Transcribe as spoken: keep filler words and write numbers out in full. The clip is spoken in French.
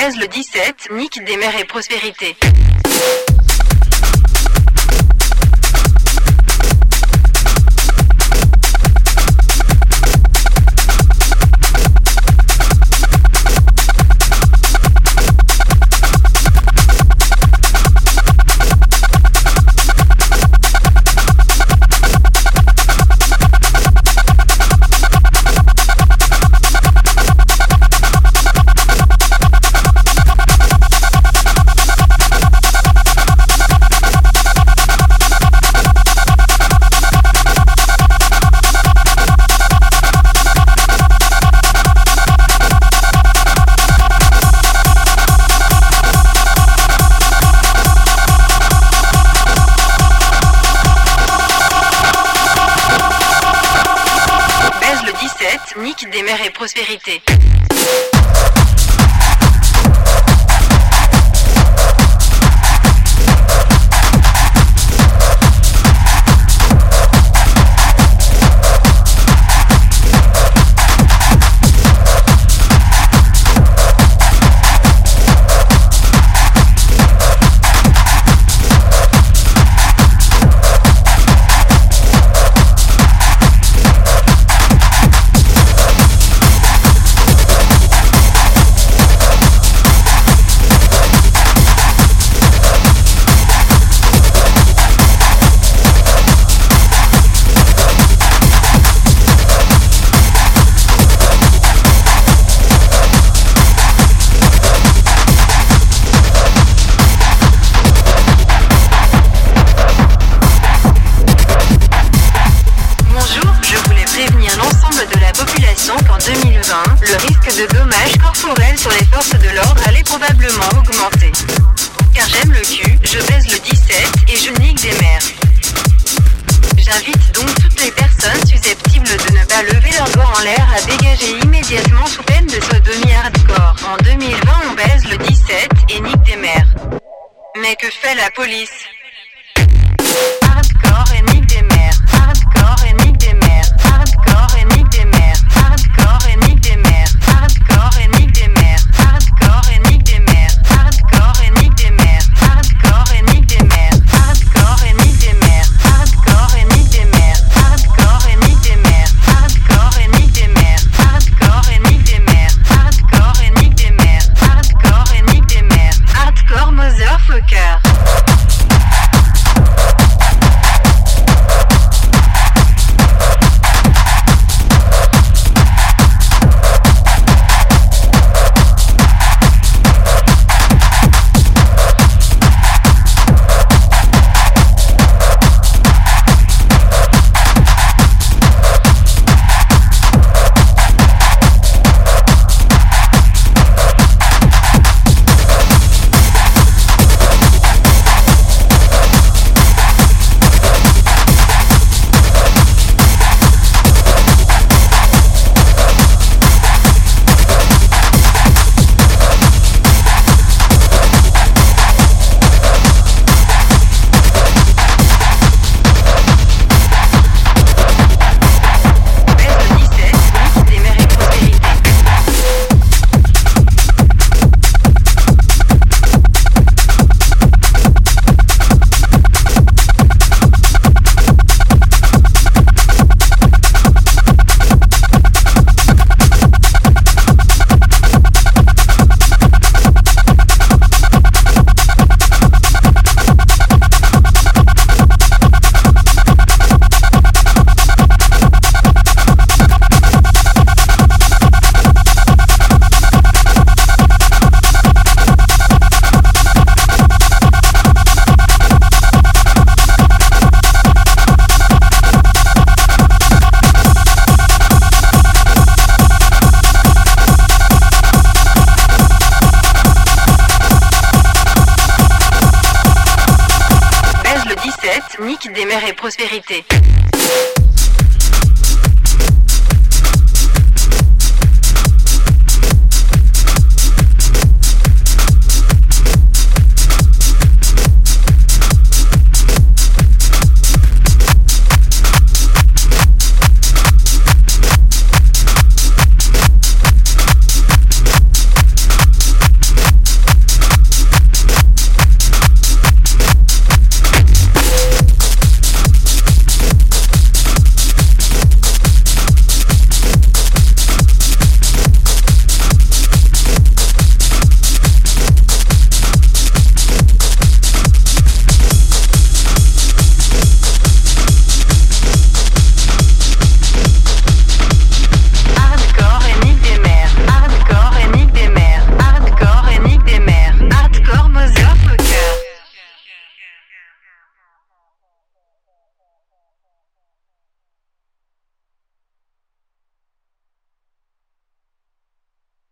Lopez le dix-sept, Nique des Mères et Prospérité. Nique des Mères et Prospérité. Qu'en deux mille vingt, le risque de dommages corporels sur les forces de l'ordre allait probablement augmenter. Car j'aime le cul, je baise le dix-sept et je nique des mères. J'invite donc toutes les personnes susceptibles de ne pas lever leurs doigts en l'air à dégager immédiatement sous peine de sodomie hardcore. En deux mille vingt, on baise le dix-sept et nique des mères. Mais que fait la police ? Hardcore et nique des mères. Hardcore et nique des mères. Hardcore et nique des mères. Hardcore et nique des mères. Hardcore et nique des mères. Hardcore et nique des mères. Hardcore et nique des mères. Hardcore et nique des mères. Hardcore et nique des mères. Hardcore et nique des mères. Hardcore et nique des mères. Hardcore et nique des mères. Hardcore et nique des mères. Hardcore et nique des mères. Hardcore et nique des mères. Hardcore motherfucker. Nique des Mères et Prospérité.